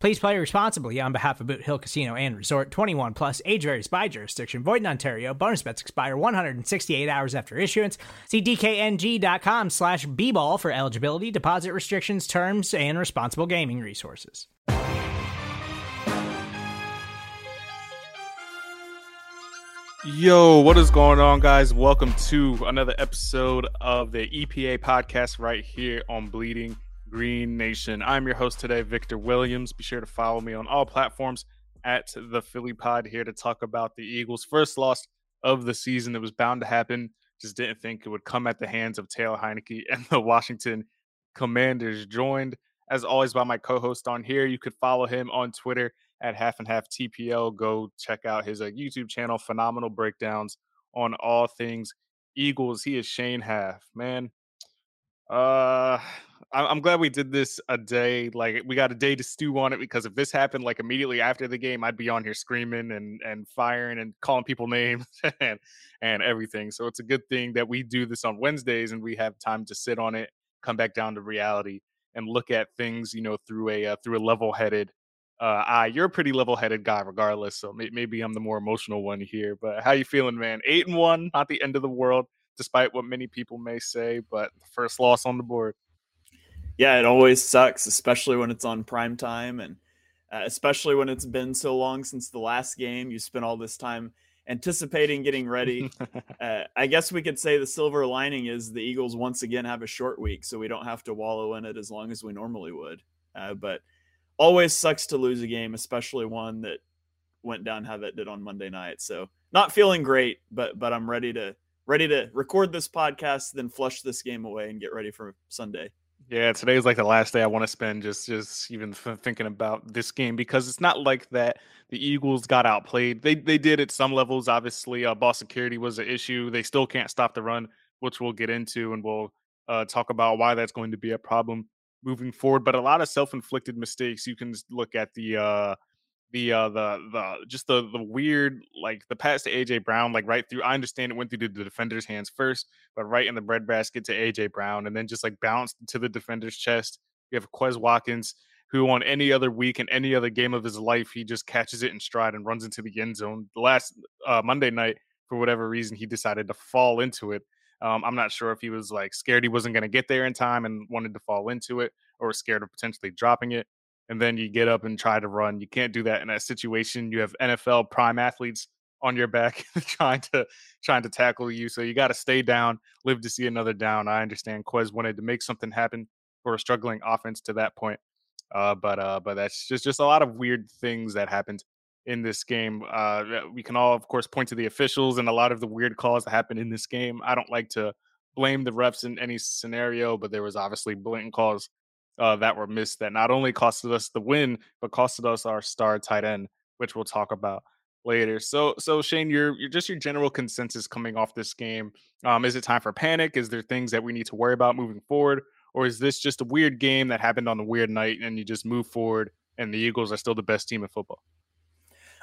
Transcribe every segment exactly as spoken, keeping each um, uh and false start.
Please play responsibly on behalf of Boot Hill Casino and Resort. Twenty-one plus, age varies by jurisdiction, void in Ontario. Bonus bets expire one hundred sixty-eight hours after issuance. See dkng.com slash bball for eligibility, deposit restrictions, terms, and responsible gaming resources. Yo, what is going on, guys? Welcome to another episode of the E P A Podcast right here on Bleeding Green Nation. I'm your host today, Victor Williams. Be sure to follow me on all platforms at the Philly Pod, here to talk about the Eagles' first loss of the season that was bound to happen. Just didn't think it would come at the hands of Taylor Heineke and the Washington Commanders. Joined, as always, by my co-host on here. You could follow him on Twitter at Half and Half T P L. Go check out his uh, YouTube channel. Phenomenal breakdowns on all things Eagles. He is Shane Haff, man. Uh... I'm glad we did this a day. Like, we got a day to stew on it, because if this happened like immediately after the game, I'd be on here screaming and, and firing and calling people names and, and everything. So it's a good thing that we do this on Wednesdays and we have time to sit on it, come back down to reality and look at things, you know, through a, uh, through a level-headed uh, eye. You're a pretty level-headed guy regardless. So may- maybe I'm the more emotional one here, but how you feeling, man? Eight and one, not the end of the world, despite what many people may say, but the first loss on the board. Yeah, it always sucks, especially when it's on prime time, and uh, especially when it's been so long since the last game. You spent all this time anticipating, getting ready. uh, I guess we could say the silver lining is the Eagles once again have a short week, so we don't have to wallow in it as long as we normally would. Uh, but always sucks to lose a game, especially one that went down how that did on Monday night. So not feeling great, but but I'm ready to ready to record this podcast, then flush this game away and get ready for Sunday. Yeah, today is like the last day I want to spend just just even f- thinking about this game, because it's not like that the Eagles got outplayed. They they did at some levels, obviously. Uh, ball security was an issue. They still can't stop the run, which we'll get into, and we'll uh, talk about why that's going to be a problem moving forward. But a lot of self-inflicted mistakes. You can look at the uh, the uh, the the just the the weird, like the pass to A J. Brown, like right through. I understand it went through the defender's hands first, but right in the breadbasket to A J. Brown, and then just like bounced to the defender's chest. You have Quez Watkins, who on any other week and any other game of his life, he just catches it in stride and runs into the end zone. The last uh, Monday night, for whatever reason, he decided to fall into it. Um, I'm not sure if he was like scared he wasn't going to get there in time and wanted to fall into it, or scared of potentially dropping it. And then you get up and try to run. You can't do that in that situation. You have N F L prime athletes on your back trying to trying to tackle you. So you got to stay down, live to see another down. I understand Quez wanted to make something happen for a struggling offense to that point. Uh, but uh, but that's just, just a lot of weird things that happened in this game. Uh, we can all, of course, point to the officials and a lot of the weird calls that happened in this game. I don't like to blame the refs in any scenario, but there was obviously blatant calls uh, that were missed that not only costed us the win, but costed us our star tight end, which we'll talk about later. So, so Shane, you're, you're just your general consensus coming off this game. Um, is it time for panic? Is there things that we need to worry about moving forward? Or is this just a weird game that happened on a weird night and you just move forward and the Eagles are still the best team in football?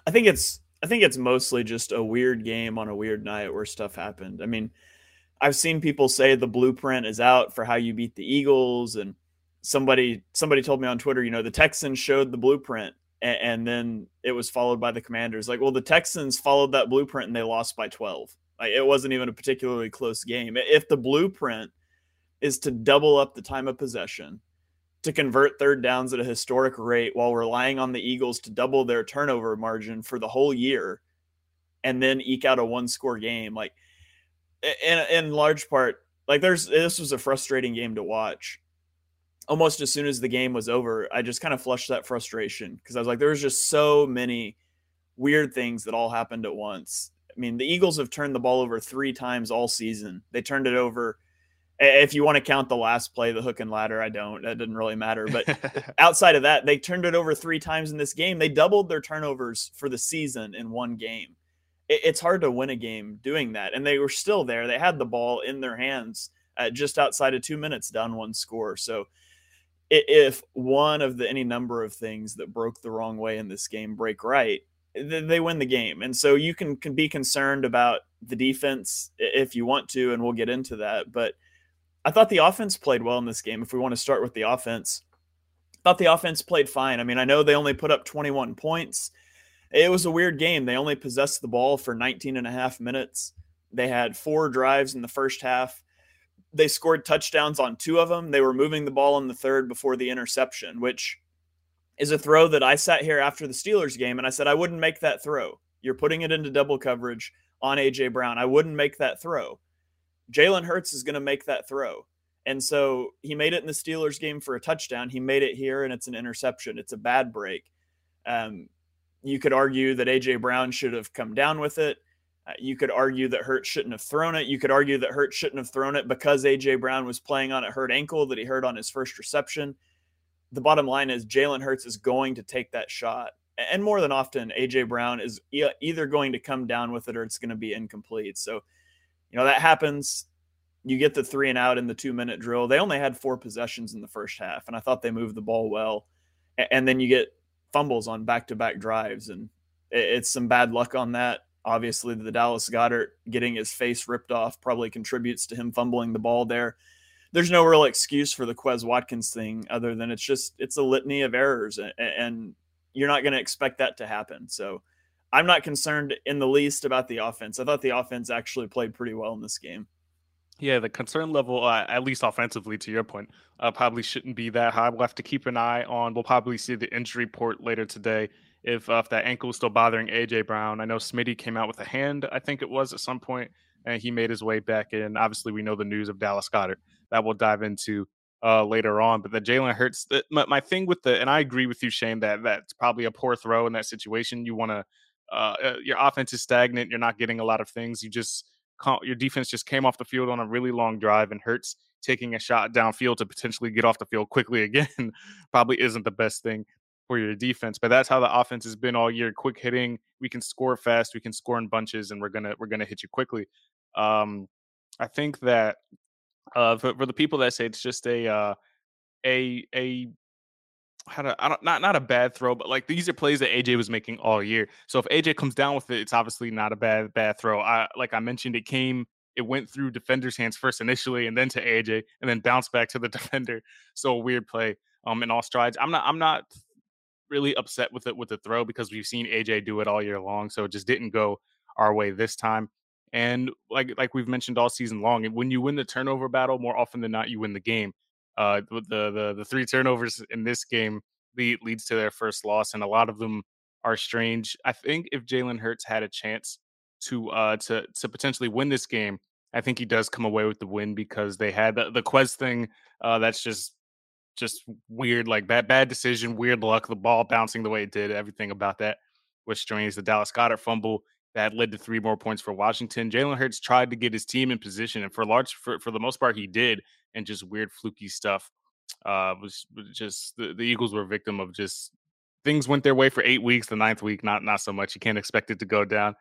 I think it's, I think it's mostly just a weird game on a weird night where stuff happened. I mean, I've seen people say the blueprint is out for how you beat the Eagles. And somebody, somebody told me on Twitter, you know, the Texans showed the blueprint. And then it was followed by the Commanders. Like, well, the Texans followed that blueprint and they lost by twelve. Like, it wasn't even a particularly close game. If the blueprint is to double up the time of possession, to convert third downs at a historic rate while relying on the Eagles to double their turnover margin for the whole year, and then eke out a one-score game, like in, in large part, Like there's, this was a frustrating game to watch. Almost as soon as the game was over, I just kind of flushed that frustration because I was like, there was just so many weird things that all happened at once. I mean, the Eagles have turned the ball over three times all season. They turned it over. If you want to count the last play, the hook and ladder, I don't. That doesn't really matter. But outside of that, they turned it over three times in this game. They doubled their turnovers for the season in one game. It's hard to win a game doing that. And they were still there. They had the ball in their hands at just outside of two minutes, down one score. So if one of the any number of things that broke the wrong way in this game break right, they win the game. And so you can, can be concerned about the defense if you want to, and we'll get into that. But I thought the offense played well in this game. If we want to start with the offense, I thought the offense played fine. I mean, I know they only put up twenty-one points. It was a weird game. They only possessed the ball for nineteen and a half minutes. They had four drives in the first half. They scored touchdowns on two of them. They were moving the ball in the third before the interception, which is a throw that I sat here after the Steelers game and I said, I wouldn't make that throw. You're putting it into double coverage on A J. Brown. I wouldn't make that throw. Jalen Hurts is going to make that throw. And so he made it in the Steelers game for a touchdown. He made it here, and it's an interception. It's a bad break. Um, you could argue that A J. Brown should have come down with it. Uh, you could argue that Hurts shouldn't have thrown it. You could argue that Hurts shouldn't have thrown it because A J. Brown was playing on a hurt ankle that he hurt on his first reception. The bottom line is Jalen Hurts is going to take that shot. And more than often, A J. Brown is e- either going to come down with it or it's going to be incomplete. So, you know, that happens. You get the three and out in the two-minute drill. They only had four possessions in the first half, and I thought they moved the ball well. And then you get fumbles on back-to-back drives, and it's some bad luck on that. Obviously, the Dallas Goedert getting his face ripped off probably contributes to him fumbling the ball there. There's no real excuse for the Quez Watkins thing other than it's just it's a litany of errors, and you're not going to expect that to happen. So I'm not concerned in the least about the offense. I thought the offense actually played pretty well in this game. Yeah, the concern level, uh, at least offensively, to your point, uh, probably shouldn't be that high. We'll have to keep an eye on. We'll probably see the injury report later today if, uh, if that ankle is still bothering A J. Brown. I know Smitty came out with a hand, I think it was, at some point, and he made his way back in. Obviously, we know the news of Dallas Goedert. That we'll dive into uh, later on. But the Jalen Hurts, the, my, my thing with the, and I agree with you, Shane, that that's probably a poor throw in that situation. You want to, Uh, your offense is stagnant. You're not getting a lot of things. You just can't, your defense just came off the field on a really long drive, and Hurts taking a shot downfield to potentially get off the field quickly again probably isn't the best thing for your defense. But that's how the offense has been all year: quick hitting. We can score fast. We can score in bunches, and we're gonna we're gonna hit you quickly. Um, I think that uh, for, for the people that say it's just a uh, a a How to, I don't, not not a bad throw, but like these are plays that A J was making all year. So if A J comes down with it, it's obviously not a bad bad throw. I like I mentioned, it came, it went through defender's hands first initially, and then to A J, and then bounced back to the defender. So a weird play, um, in all strides. I'm not I'm not really upset with it with the throw because we've seen A J do it all year long. So it just didn't go our way this time. And like like we've mentioned all season long, when you win the turnover battle, more often than not, you win the game. Uh, the, the the three turnovers in this game lead, leads to their first loss, and a lot of them are strange. I think if Jalen Hurts had a chance to uh to to potentially win this game, I think he does come away with the win because they had the, the Quez thing. Uh, that's just just weird, like bad bad decision, weird luck. The ball bouncing the way it did, everything about that was strange. The Dallas Goedert fumble that led to three more points for Washington. Jalen Hurts tried to get his team in position, and for large for, for the most part, he did. And just weird fluky stuff uh, was just the, the Eagles were a victim of just things went their way for eight weeks. The ninth week, not not so much. You can't expect it to go down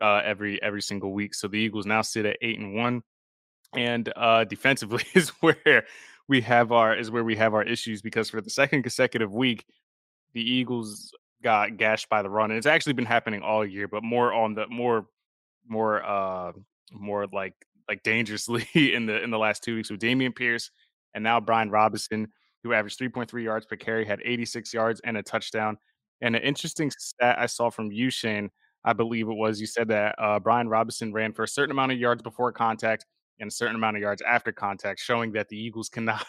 uh, every every single week. So the Eagles now sit at eight and one, and uh, defensively is where we have our is where we have our issues because for the second consecutive week, the Eagles got gashed by the run, and it's actually been happening all year, but more on the more more uh, more like. like dangerously in the in the last two weeks with Damien Pierce and now Brian Robinson, who averaged three point three yards per carry, had eighty-six yards and a touchdown. And an interesting stat I saw from you, Shane, I believe it was, you said that uh, Brian Robinson ran for a certain amount of yards before contact and a certain amount of yards after contact, showing that the Eagles cannot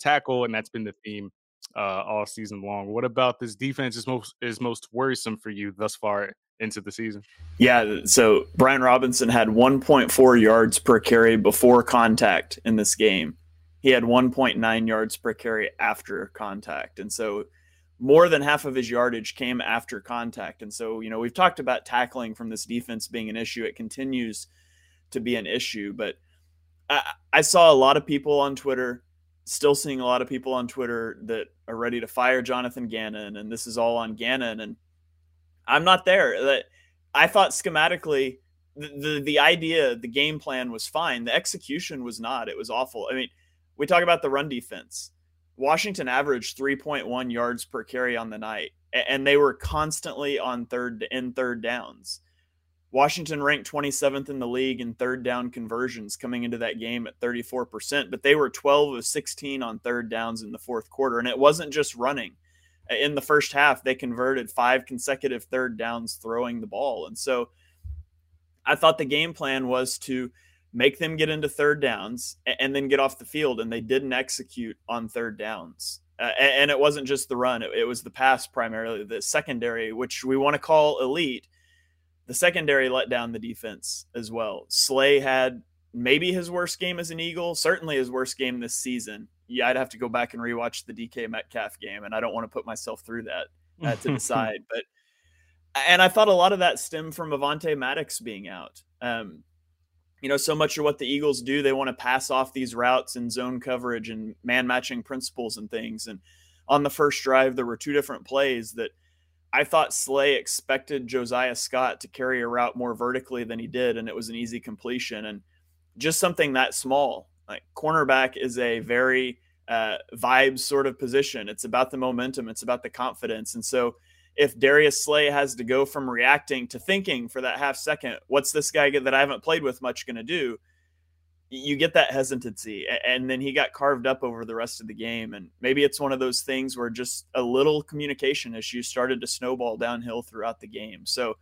tackle, and that's been the theme uh, all season long. What about this defense is most is most worrisome for you thus far into the season. Yeah, so Brian Robinson had one point four yards per carry before contact in this game. He had one point nine yards per carry after contact. And so more than half of his yardage came after contact. And so, you know, we've talked about tackling from this defense being an issue. It continues to be an issue. But I, I saw a lot of people on Twitter, still seeing a lot of people on Twitter that are ready to fire Jonathan Gannon. And this is all on Gannon. And I'm not there. That I thought schematically, the, the, the idea, the game plan was fine. The execution was not. It was awful. I mean, we talk about the run defense. Washington averaged three point one yards per carry on the night, and they were constantly on third in third downs. Washington ranked twenty-seventh in the league in third down conversions coming into that game at thirty-four percent, but they were twelve of sixteen on third downs in the fourth quarter. And it wasn't just running. In the first half, they converted five consecutive third downs throwing the ball. And so I thought the game plan was to make them get into third downs and then get off the field. And they didn't execute on third downs. Uh, and it wasn't just the run. It, it was the pass primarily, the secondary, which we want to call elite. The secondary let down the defense as well. Slay had maybe his worst game as an Eagle, certainly his worst game this season. Yeah, I'd have to go back and rewatch the D K Metcalf game, and I don't want to put myself through that uh, to decide. But and I thought a lot of that stemmed from Avante Maddox being out. Um, You know, so much of what the Eagles do, they want to pass off these routes and zone coverage and man-matching principles and things. And on the first drive, there were two different plays that I thought Slay expected Josiah Scott to carry a route more vertically than he did, and it was an easy completion. And just something that small, like cornerback is a very uh, vibe sort of position. It's about the momentum. It's about the confidence. And so if Darius Slay has to go from reacting to thinking for that half second, what's this guy that I haven't played with much going to do? You get that hesitancy. And then he got carved up over the rest of the game. And maybe it's one of those things where just a little communication issue started to snowball downhill throughout the game. So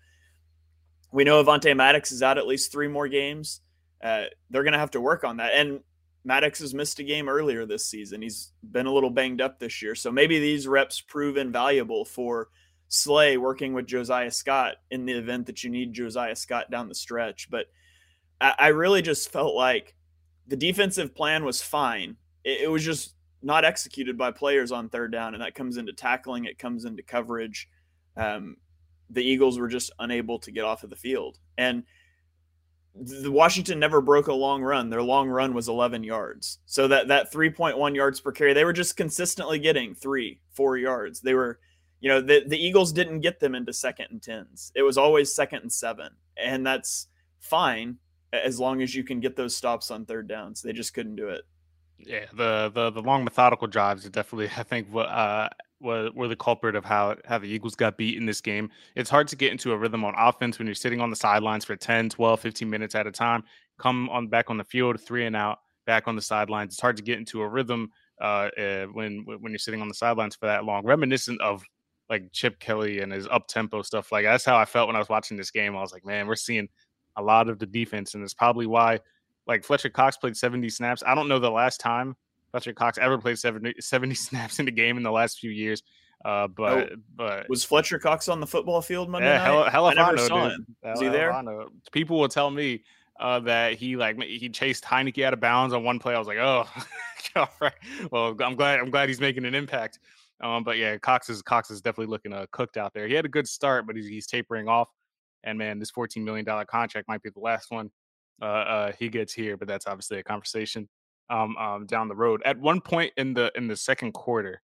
we know Avante Maddox is out at least three more games. Uh, they're going to have to work on that. And Maddox has missed a game earlier this season. He's been a little banged up this year. So maybe these reps prove invaluable for Slay working with Josiah Scott in the event that you need Josiah Scott down the stretch. But I, I really just felt like the defensive plan was fine. It, it was just not executed by players on third down. And that comes into tackling. It comes into coverage. Um, the Eagles were just unable to get off of the field. And the Washington never broke a long run. Their long run was eleven yards. So that, that three point one yards per carry, they were just consistently getting three, four yards. They were, You know, the, the Eagles didn't get them into second and tens. It was always second and seven. And that's fine as long as you can get those stops on third downs. They just couldn't do it. Yeah, the the, the long methodical drives are definitely, I think, uh, were, were the culprit of how, how the Eagles got beat in this game. It's hard to get into a rhythm on offense when you're sitting on the sidelines for ten, twelve, fifteen minutes at a time. Come on back on the field, three and out, back on the sidelines. It's hard to get into a rhythm uh, uh, when when you're sitting on the sidelines for that long. Reminiscent of like Chip Kelly and his up-tempo stuff. Like, that's how I felt when I was watching this game. I was like, man, we're seeing a lot of the defense, and it's probably why, like, Fletcher Cox played seventy snaps. I don't know the last time Fletcher Cox ever played seventy, seventy snaps in a game in the last few years. Uh, but, oh, but was Fletcher Cox on the football field Monday yeah, night? Hell, hell I never I know, saw him. Was he there? People will tell me uh, that he, like, he chased Heineke out of bounds on one play. I was like, oh, all right. Well, I'm glad, I'm glad he's making an impact. Um, but yeah, Cox is Cox is definitely looking uh, cooked out there. He had a good start, but he's, he's tapering off. And man, this fourteen million dollars contract might be the last one uh, uh, he gets here. But that's obviously a conversation um, um, down the road. At one point in the in the second quarter,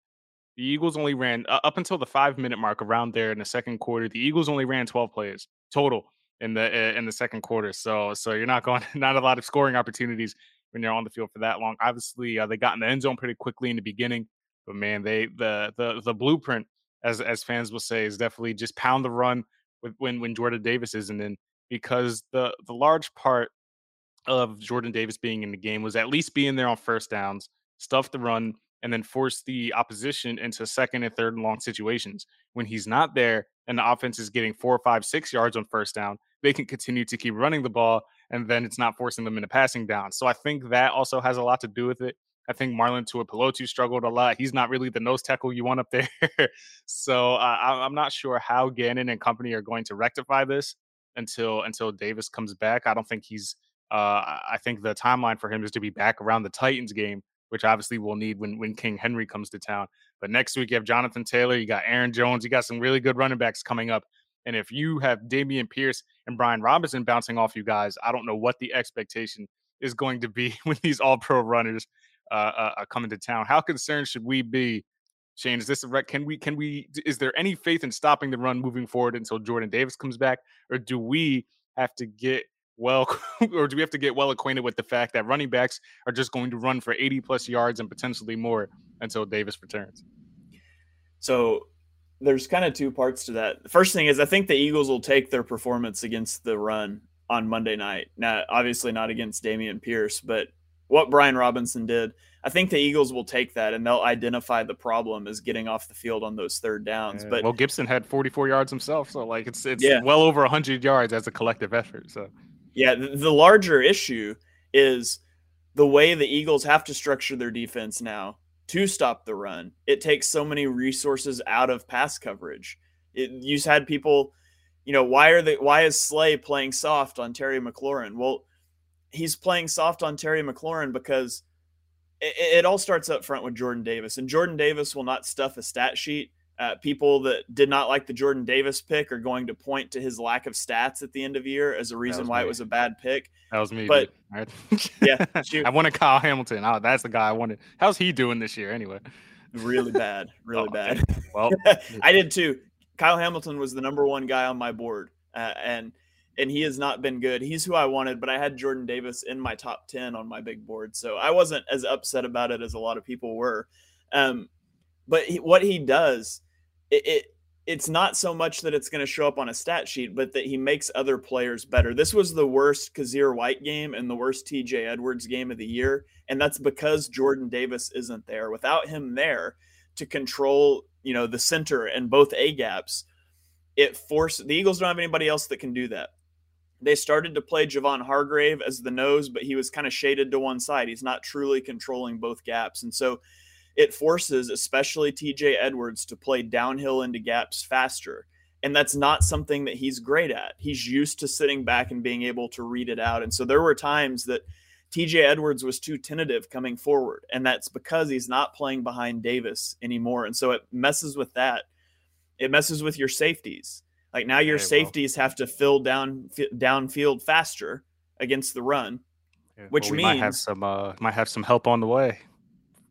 the Eagles only ran uh, up until the five minute mark around there in the second quarter. The Eagles only ran twelve plays total in the uh, in the second quarter. So so you're not going not a lot of scoring opportunities when you're on the field for that long. Obviously, uh, they got in the end zone pretty quickly in the beginning. But man, they the the the blueprint, as as fans will say, is definitely just pound the run with when when Jordan Davis isn't in, because the the large part of Jordan Davis being in the game was at least being there on first downs, stuff the run, and then force the opposition into second and third and long situations. When he's not there and the offense is getting four, five, six yards on first down, they can continue to keep running the ball, and then it's not forcing them into passing down. So I think that also has a lot to do with it. I think Marlon Tuipulotu struggled a lot. He's not really the nose tackle you want up there. so uh, I'm not sure how Gannon and company are going to rectify this until until Davis comes back. I don't think he's uh, – I think the timeline for him is to be back around the Titans game, which obviously we'll need when, when King Henry comes to town. But next week you have Jonathan Taylor, you got Aaron Jones, you got some really good running backs coming up. And if you have Damien Pierce and Brian Robinson bouncing off you guys, I don't know what the expectation is going to be when these all-pro runners uh, uh, are coming to town. How concerned should we be, Shane? Is this a, can we can we is there any faith in stopping the run moving forward until Jordan Davis comes back, or do we have to get well, or do we have to get well acquainted with the fact that running backs are just going to run for eighty plus yards and potentially more until Davis returns? So there's kind of two parts to that. The first thing is I think the Eagles will take their performance against the run on Monday night. Now, obviously not against Damien Pierce, but what Brian Robinson did, I think the Eagles will take that and they'll identify the problem as getting off the field on those third downs. Yeah. But well, Gibson had forty-four yards himself. So like it's, it's yeah. well over a hundred yards as a collective effort. So yeah, the, the larger issue is the way the Eagles have to structure their defense now to stop the run. It takes so many resources out of pass coverage. It, you've had people, you know, why are they, why is Slay playing soft on Terry McLaurin? Well, he's playing soft on Terry McLaurin because it, it all starts up front with Jordan Davis, and Jordan Davis will not stuff a stat sheet. Uh, people that did not like the Jordan Davis pick are going to point to his lack of stats at the end of the year as a reason why me. It was a bad pick. That was me. But right? yeah, shoot. I wanted Kyle Hamilton. Oh, that's the guy I wanted. How's he doing this year anyway? Really bad. Really oh, bad. Okay. Well, I did too. Kyle Hamilton was the number one guy on my board, uh, and and he has not been good. He's who I wanted, but I had Jordan Davis in my top ten on my big board, so I wasn't as upset about it as a lot of people were. Um, but he, what he does. It, it it's not so much that it's going to show up on a stat sheet, but that he makes other players better. This was the worst Kazir White game and the worst T J Edwards game of the year, and that's because Jordan Davis isn't there. Without him there to control, you know, the center and both A gaps, it forced the Eagles don't have anybody else that can do that. They started to play Javon Hargrave as the nose, but he was kind of shaded to one side. He's not truly controlling both gaps, and so it forces especially T J Edwards to play downhill into gaps faster. And that's not something that he's great at. He's used to sitting back and being able to read it out. And so there were times that T J Edwards was too tentative coming forward. And that's because he's not playing behind Davis anymore. And so it messes with that. It messes with your safeties. Like now your yeah, safeties well. have to fill down downfield faster against the run, yeah, which well, we means might have some, uh, might have some help on the way.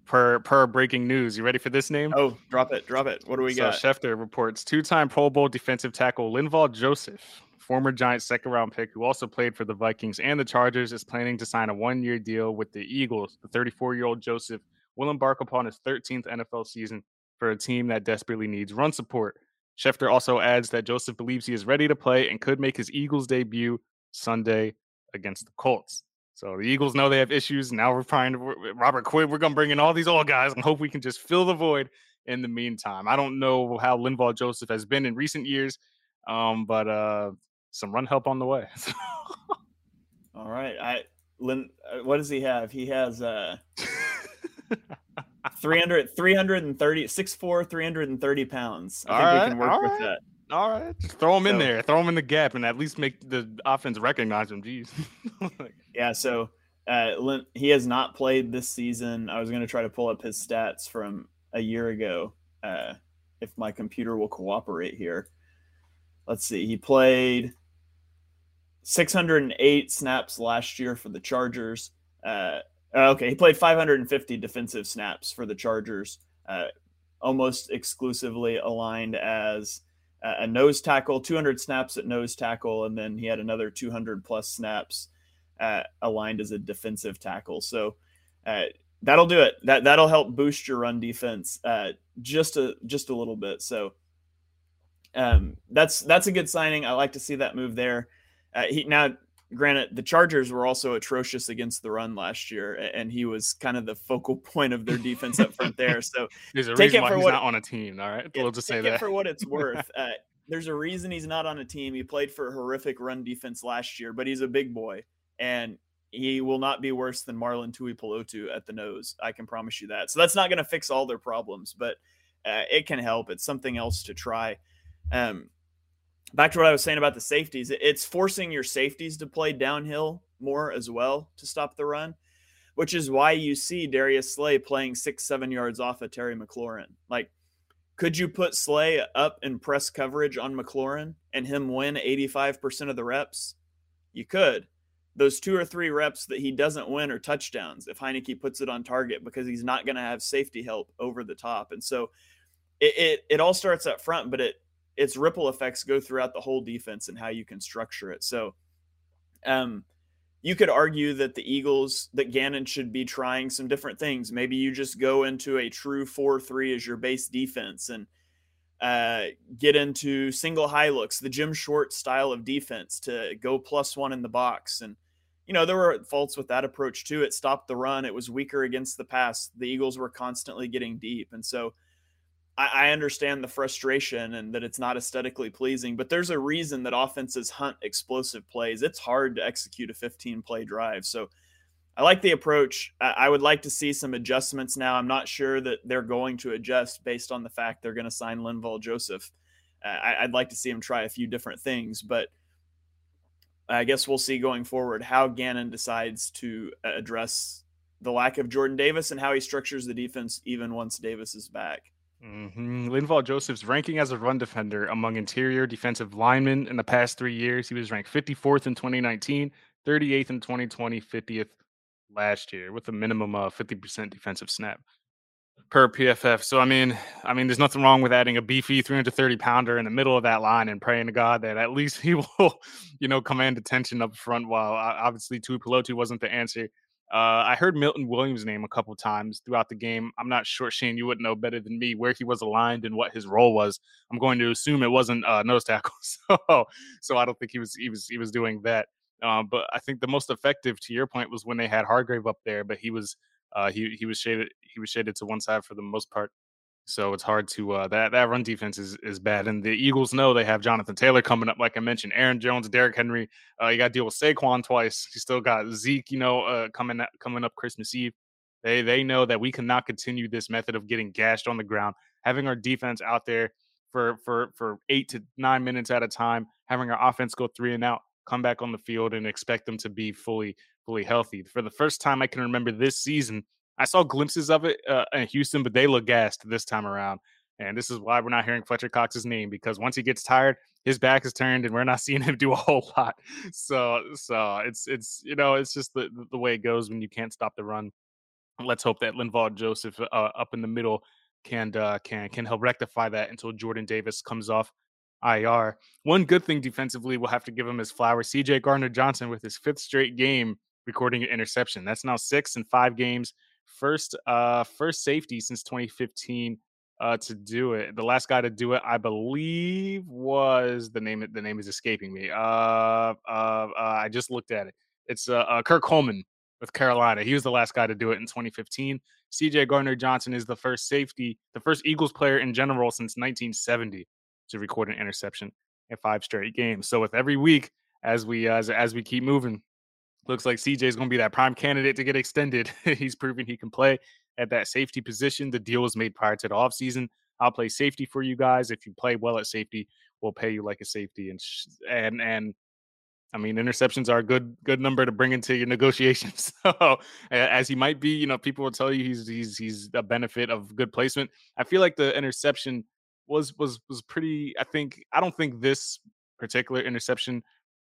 Per per breaking news, you ready for this name? Oh, drop it, drop it. What do we so got? Schefter reports two-time Pro Bowl defensive tackle Linval Joseph, former Giants second-round pick who also played for the Vikings and the Chargers, is planning to sign a one-year deal with the Eagles. The thirty-four-year-old Joseph will embark upon his thirteenth N F L season for a team that desperately needs run support. Schefter also adds that Joseph believes he is ready to play and could make his Eagles debut Sunday against the Colts. So the Eagles know they have issues. Now we're trying to – Robert Quinn, we're going to bring in all these old guys and hope we can just fill the void in the meantime. I don't know how Linval Joseph has been in recent years, um, but uh, some run help on the way. All right. I Lin, what does he have? He has uh, three hundred, three thirty, six foot four, three hundred thirty pounds. I all think right, we can work with right. that. All right. Just throw him so, in there. Throw him in the gap and at least make the offense recognize him. Jeez. Yeah, so uh, Lin- he has not played this season. I was going to try to pull up his stats from a year ago, uh, if my computer will cooperate here. Let's see. He played six hundred eight snaps last year for the Chargers. Uh, okay, he played five hundred fifty defensive snaps for the Chargers, uh, almost exclusively aligned as a nose tackle, two hundred snaps at nose tackle, and then he had another two hundred plus snaps Uh, aligned as a defensive tackle. So uh, that'll do it. That, that'll help boost your run defense uh, just a, just a little bit. So um, that's, that's a good signing. I like to see that move there. Uh, he, now, granted, the Chargers were also atrocious against the run last year, and he was kind of the focal point of their defense up front there. So there's a reason why he's not on a team. All right. We'll just say that. Take it for what it's worth. Uh, there's a reason he's not on a team. He played for a horrific run defense last year, but he's a big boy. And He will not be worse than Marlon Tuipulotu at the nose. I can promise you that. So that's not going to fix all their problems, but uh, it can help. It's something else to try. Um, back to what I was saying about the safeties. It's forcing your safeties to play downhill more as well to stop the run, which is why you see Darius Slay playing six, seven yards off of Terry McLaurin. Like, could you put Slay up in press coverage on McLaurin and him win eighty-five percent of the reps? You could. Those two or three reps that he doesn't win are touchdowns if Heineke puts it on target, because he's not going to have safety help over the top. And so it, it it all starts up front, but it its ripple effects go throughout the whole defense and how you can structure it. So um, you could argue that the Eagles, that Gannon should be trying some different things. Maybe you just go into a true four three as your base defense and Uh, get into single high looks, the Jim Short style of defense, to go plus one in the box. And, you know, there were faults with that approach too. It stopped the run. It was weaker against the pass. The Eagles were constantly getting deep. And so I, I understand the frustration and that it's not aesthetically pleasing, but there's a reason that offenses hunt explosive plays. It's hard to execute a fifteen play drive. So I like the approach. I would like to see some adjustments now. I'm not sure that they're going to adjust based on the fact they're going to sign Linval Joseph. Uh, I'd like to see him try a few different things, but I guess we'll see going forward how Gannon decides to address the lack of Jordan Davis and how he structures the defense even once Davis is back. Mm-hmm. Linval Joseph's ranking as a run defender among interior defensive linemen in the past three years. He was ranked fifty-fourth in twenty nineteen, thirty-eighth in twenty twenty, fiftieth last year, with a minimum of fifty percent defensive snap per P F F. So, I mean, I mean, there's nothing wrong with adding a beefy three hundred thirty pounder in the middle of that line and praying to God that at least he will, you know, command attention up front. While obviously Tuipulotu wasn't the answer. Uh, I heard Milton Williams' name a couple times throughout the game. I'm not sure, Shane, you would know better than me where he was aligned and what his role was. I'm going to assume it wasn't uh, nose tackle. So, so I don't think he was, he was, he was doing that. Um, but I think the most effective, to your point, was when they had Hargrave up there. But he was uh, he he was shaded he was shaded to one side for the most part. So it's hard to uh, that that run defense is is bad. And the Eagles know they have Jonathan Taylor coming up, like I mentioned, Aaron Jones, Derrick Henry. Uh, you got to deal with Saquon twice. You still got Zeke, you know, uh, coming up, coming up Christmas Eve. They they know that we cannot continue this method of getting gashed on the ground, having our defense out there for for for eight to nine minutes at a time, having our offense go three and out, come back on the field and expect them to be fully, fully healthy. For the first time I can remember this season, I saw glimpses of it uh, in Houston, but they look gassed this time around. And this is why we're not hearing Fletcher Cox's name, because once he gets tired, his back is turned and we're not seeing him do a whole lot. So, so it's, it's, you know, it's just the, the way it goes when you can't stop the run. Let's hope that Linval Joseph uh, up in the middle can, uh, can, can help rectify that until Jordan Davis comes off I R. One good thing defensively, we'll have to give him his flowers. C J. Gardner-Johnson, with his fifth straight game recording an interception. That's now six in five games. First, uh, first safety since twenty fifteen uh, to do it. The last guy to do it, I believe, was the name. The name is escaping me. Uh, uh, uh, I just looked at it. It's uh, uh, Kirk Coleman with Carolina. He was the last guy to do it in twenty fifteen. C J. Gardner-Johnson is the first safety, the first Eagles player in general since nineteen seventy. To record an interception in five straight games. So with every week, as we uh, as, as we keep moving, looks like C J is going to be that prime candidate to get extended. He's proven he can play at that safety position. The deal was made prior to the offseason. I'll play safety for you guys. If you play well at safety, we'll pay you like a safety. And sh- and and I mean, interceptions are a good good number to bring into your negotiations. So as he might be, you know, people will tell you he's he's he's a benefit of good placement. I feel like the interception was was was pretty, I think, I don't think this particular interception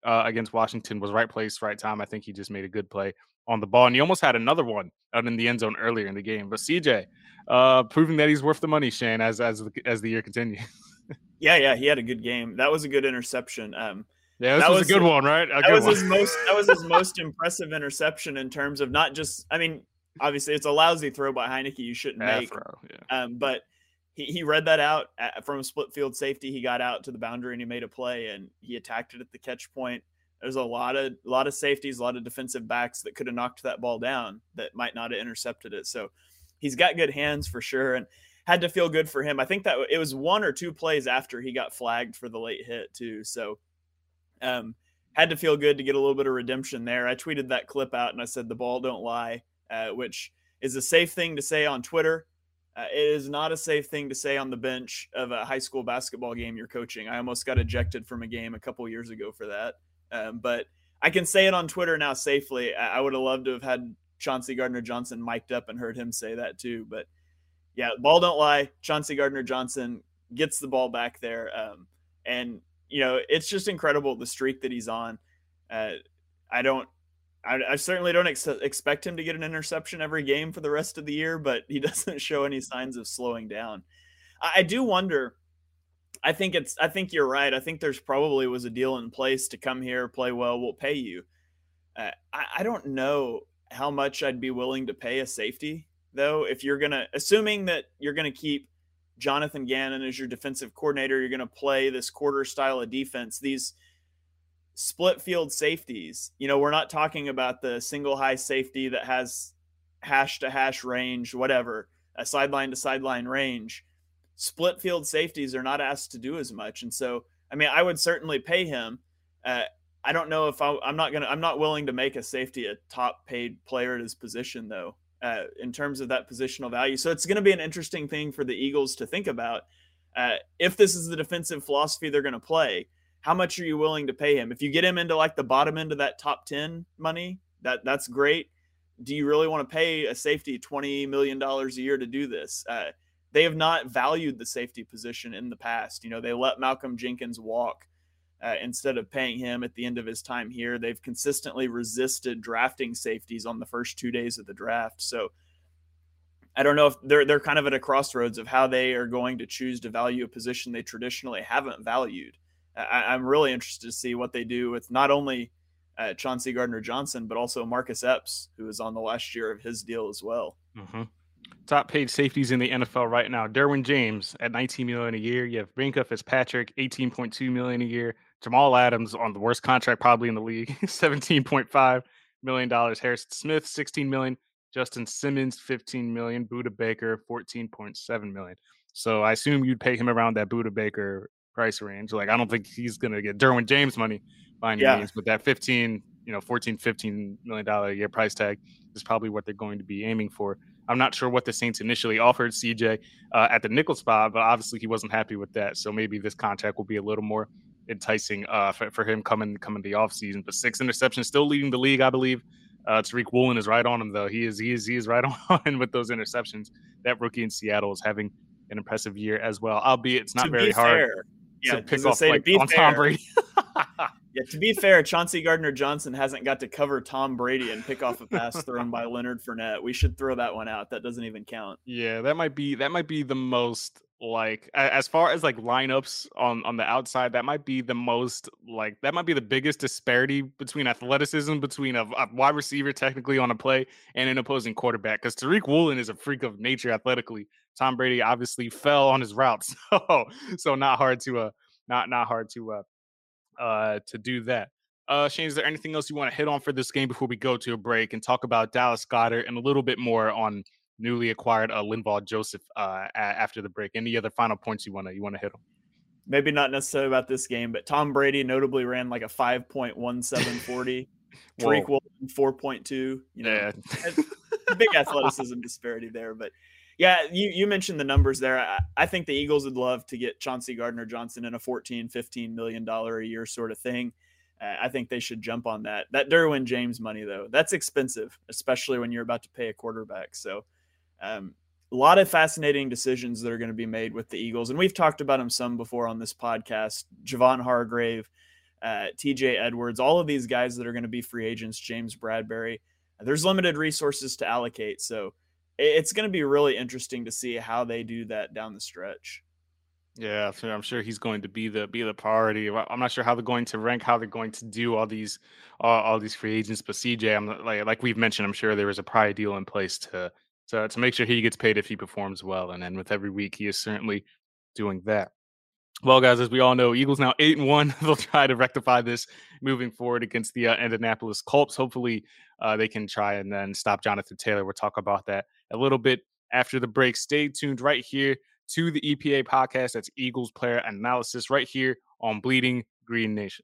uh, against Washington was right place, right time. I think he just made a good play on the ball. And he almost had another one out in the end zone earlier in the game. But C J, uh, proving that he's worth the money, Shane, as as the, as the year continues. yeah, yeah, he had a good game. That was a good interception. Um, yeah, this was, was a good one, right? A that, was one. His most, that was his most impressive interception in terms of not just, I mean, obviously it's a lousy throw by Heineke you shouldn't yeah, make. Throw, yeah. um, but He he read that out from a split field safety. He got out to the boundary and he made a play and he attacked it at the catch point. There's a lot of a lot of safeties, a lot of defensive backs that could have knocked that ball down that might not have intercepted it. So he's got good hands for sure, and had to feel good for him. I think that it was one or two plays after he got flagged for the late hit too. So um, had to feel good to get a little bit of redemption there. I tweeted that clip out and I said, the ball don't lie, uh, which is a safe thing to say on Twitter. Uh, it is not a safe thing to say on the bench of a high school basketball game you're coaching. I almost got ejected from a game a couple years ago for that. Um, but I can say it on Twitter now safely. I, I would have loved to have had Chauncey Gardner-Johnson mic'd up and heard him say that too. But yeah, ball don't lie. Chauncey Gardner-Johnson gets the ball back there. Um, and, you know, it's just incredible the streak that he's on. Uh, I don't, I, I certainly don't ex- expect him to get an interception every game for the rest of the year, but he doesn't show any signs of slowing down. I, I do wonder, I think it's, I think you're right. I think there's probably was a deal in place to come here, play well, we'll pay you. Uh, I, I don't know how much I'd be willing to pay a safety though. If you're going to, assuming that you're going to keep Jonathan Gannon as your defensive coordinator, you're going to play this quarter style of defense, these split field safeties. You know, we're not talking about the single high safety that has hash to hash range, whatever, a sideline to sideline range. Split field safeties are not asked to do as much. And so, I mean, I would certainly pay him. Uh, I don't know if I, I'm not going to, I'm not willing to make a safety a top paid player at his position though, uh, in terms of that positional value. So it's going to be an interesting thing for the Eagles to think about. Uh, if this is the defensive philosophy they're going to play, how much are you willing to pay him? If you get him into like the bottom end of that top ten money, that that's great. Do you really want to pay a safety twenty million dollars a year to do this? Uh, they have not valued the safety position in the past. You know, they let Malcolm Jenkins walk uh, instead of paying him at the end of his time here. They've consistently resisted drafting safeties on the first two days of the draft. So I don't know if they're, they're kind of at a crossroads of how they are going to choose to value a position they traditionally haven't valued. I'm really interested to see what they do with not only uh, Chauncey Gardner-Johnson, but also Marcus Epps, who is on the last year of his deal as well. Mm-hmm. Top paid safeties in the N F L right now. Derwin James at nineteen million dollars a year. You have Minkah Fitzpatrick, eighteen point two million dollars a year. Jamal Adams on the worst contract probably in the league, seventeen point five million dollars. Harrison Smith, sixteen million dollars. Justin Simmons, fifteen million dollars. Budda Baker, fourteen point seven million dollars. So I assume you'd pay him around that Budda Baker price range. Like, I don't think he's going to get Derwin James money by any yeah. means, but that fifteen, you know, fourteen, fifteen million dollars a year price tag is probably what they're going to be aiming for. I'm not sure what the Saints initially offered C J uh, at the nickel spot, but obviously he wasn't happy with that. So maybe this contract will be a little more enticing uh, for, for him coming, coming the offseason, but six interceptions, still leading the league, I believe. Uh, Tariq Woolen is right on him though. He is, he is, he is right on with those interceptions. That rookie in Seattle is having an impressive year as well. Albeit it's not very hard. Fair. Yeah, to pick off, say, like, to be on fair, Tom Brady. yeah, to be fair, Chauncey Gardner-Johnson hasn't got to cover Tom Brady and pick off a pass thrown by Leonard Fournette. We should throw that one out. That doesn't even count. Yeah, that might be that might be the most like as far as like lineups on on the outside. That might be the most like that might be the biggest disparity between athleticism between a, a wide receiver technically on a play and an opposing quarterback. Because Tariq Woolen is a freak of nature athletically. Tom Brady obviously fell on his route, so so not hard to uh not not hard to uh uh to do that. Uh, Shane, is there anything else you want to hit on for this game before we go to a break and talk about Dallas Goedert and a little bit more on newly acquired uh, Linval Joseph uh a- after the break? Any other final points you want to you want to hit on? Maybe not necessarily about this game, but Tom Brady notably ran like a five point one seven forty, Tariq Woolen four point two. You know, yeah. Big athleticism disparity there, but. Yeah, you, you mentioned the numbers there. I, I think the Eagles would love to get Chauncey Gardner-Johnson in a fourteen, fifteen million dollars a year sort of thing. Uh, I think they should jump on that. That Derwin James money, though, that's expensive, especially when you're about to pay a quarterback. So um, a lot of fascinating decisions that are going to be made with the Eagles. And we've talked about them some before on this podcast. Javon Hargrave, uh, T J Edwards, all of these guys that are going to be free agents, James Bradbury. There's limited resources to allocate, so it's going to be really interesting to see how they do that down the stretch. Yeah, I'm sure he's going to be the be the priority. I'm not sure how they're going to rank, how they're going to do all these all, all these free agents. But C J, I'm like like we've mentioned, I'm sure there is a prior deal in place to to to make sure he gets paid if he performs well. And then with every week, he is certainly doing that. Well, guys, as we all know, Eagles now eight and one. They'll try to rectify this moving forward against the uh, Indianapolis Colts. Hopefully, uh, they can try and then stop Jonathan Taylor. We'll talk about that a little bit after the break. Stay tuned right here to the E P A podcast. That's Eagles player analysis right here on Bleeding Green Nation.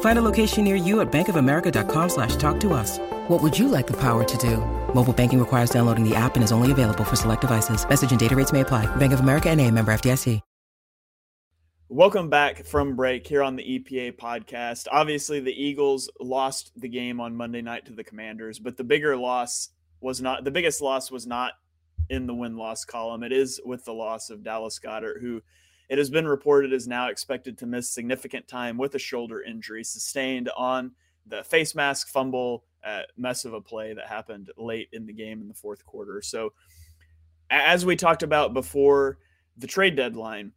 Find a location near you at bankofamerica.com slash talk to us. What would you like the power to do? Mobile banking requires downloading the app and is only available for select devices. Message and data rates may apply. Bank of America N A, member F D I C. Welcome back from break here on the E P A podcast. Obviously, the Eagles lost the game on Monday night to the Commanders, but the bigger loss was not, the biggest loss was not in the win-loss column. It is with the loss of Dallas Goedert, who it has been reported is now expected to miss significant time with a shoulder injury sustained on the face mask fumble uh, mess of a play that happened late in the game in the fourth quarter. So as we talked about before the trade deadline,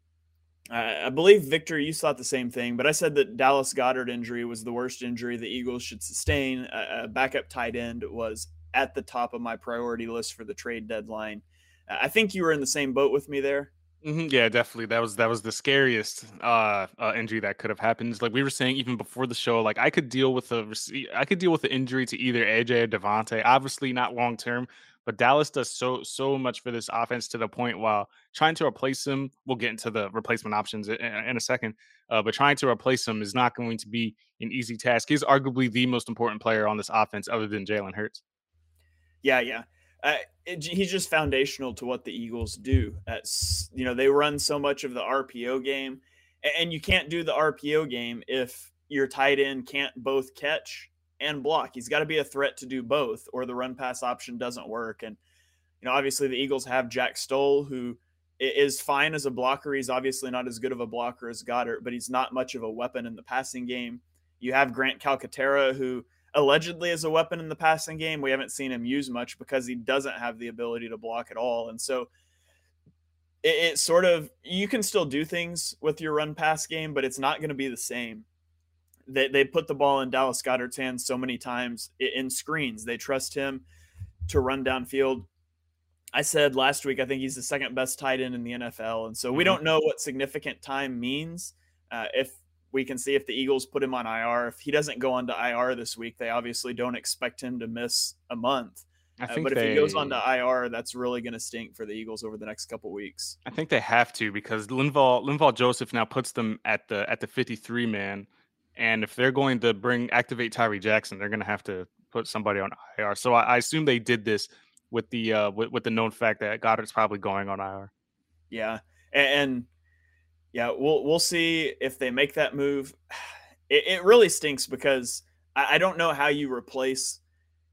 I believe, Victor, you thought the same thing, but I said that Dallas Goedert injury was the worst injury the Eagles should sustain. A backup tight end was at the top of my priority list for the trade deadline. I think you were in the same boat with me there. Mm-hmm. Yeah, definitely. That was that was the scariest uh, uh, injury that could have happened. Like we were saying even before the show, like I could deal with a I could deal with the injury to either A J or Devontae. Obviously, not long term. But Dallas does so, so much for this offense to the point while trying to replace him, we'll get into the replacement options in, in a second, uh, but trying to replace him is not going to be an easy task. He's arguably the most important player on this offense other than Jalen Hurts. Yeah, yeah. Uh, it, he's just foundational to what the Eagles do. Uh, you know, they run so much of the R P O game, and you can't do the R P O game if your tight end can't both catch and block. He's got to be a threat to do both, or the run pass option doesn't work. And, you know, obviously the Eagles have Jack Stoll, who is fine as a blocker. He's obviously not as good of a blocker as Goedert, but he's not much of a weapon in the passing game. You have Grant Calcaterra, who allegedly is a weapon in the passing game. We haven't seen him used much because he doesn't have the ability to block at all. And so it, it sort of, you can still do things with your run pass game, but it's not going to be the same. They they put the ball in Dallas Goedert's hands so many times in screens. They trust him to run downfield. I said last week, I think he's the second best tight end in the N F L. And so we don't know what significant time means. Uh, if we can see if the Eagles put him on I R, if he doesn't go on to I R this week, they obviously don't expect him to miss a month. I think uh, but if they, he goes on to I R, that's really going to stink for the Eagles over the next couple weeks. I think they have to, because Linval Linval Joseph now puts them at the at the fifty-three man. And if they're going to bring activate Tyree Jackson, they're going to have to put somebody on I R. So I, I assume they did this with the uh, with, with the known fact that Goedert's probably going on I R. Yeah, and, and yeah, we'll we'll see if they make that move. It, it really stinks because I, I don't know how you replace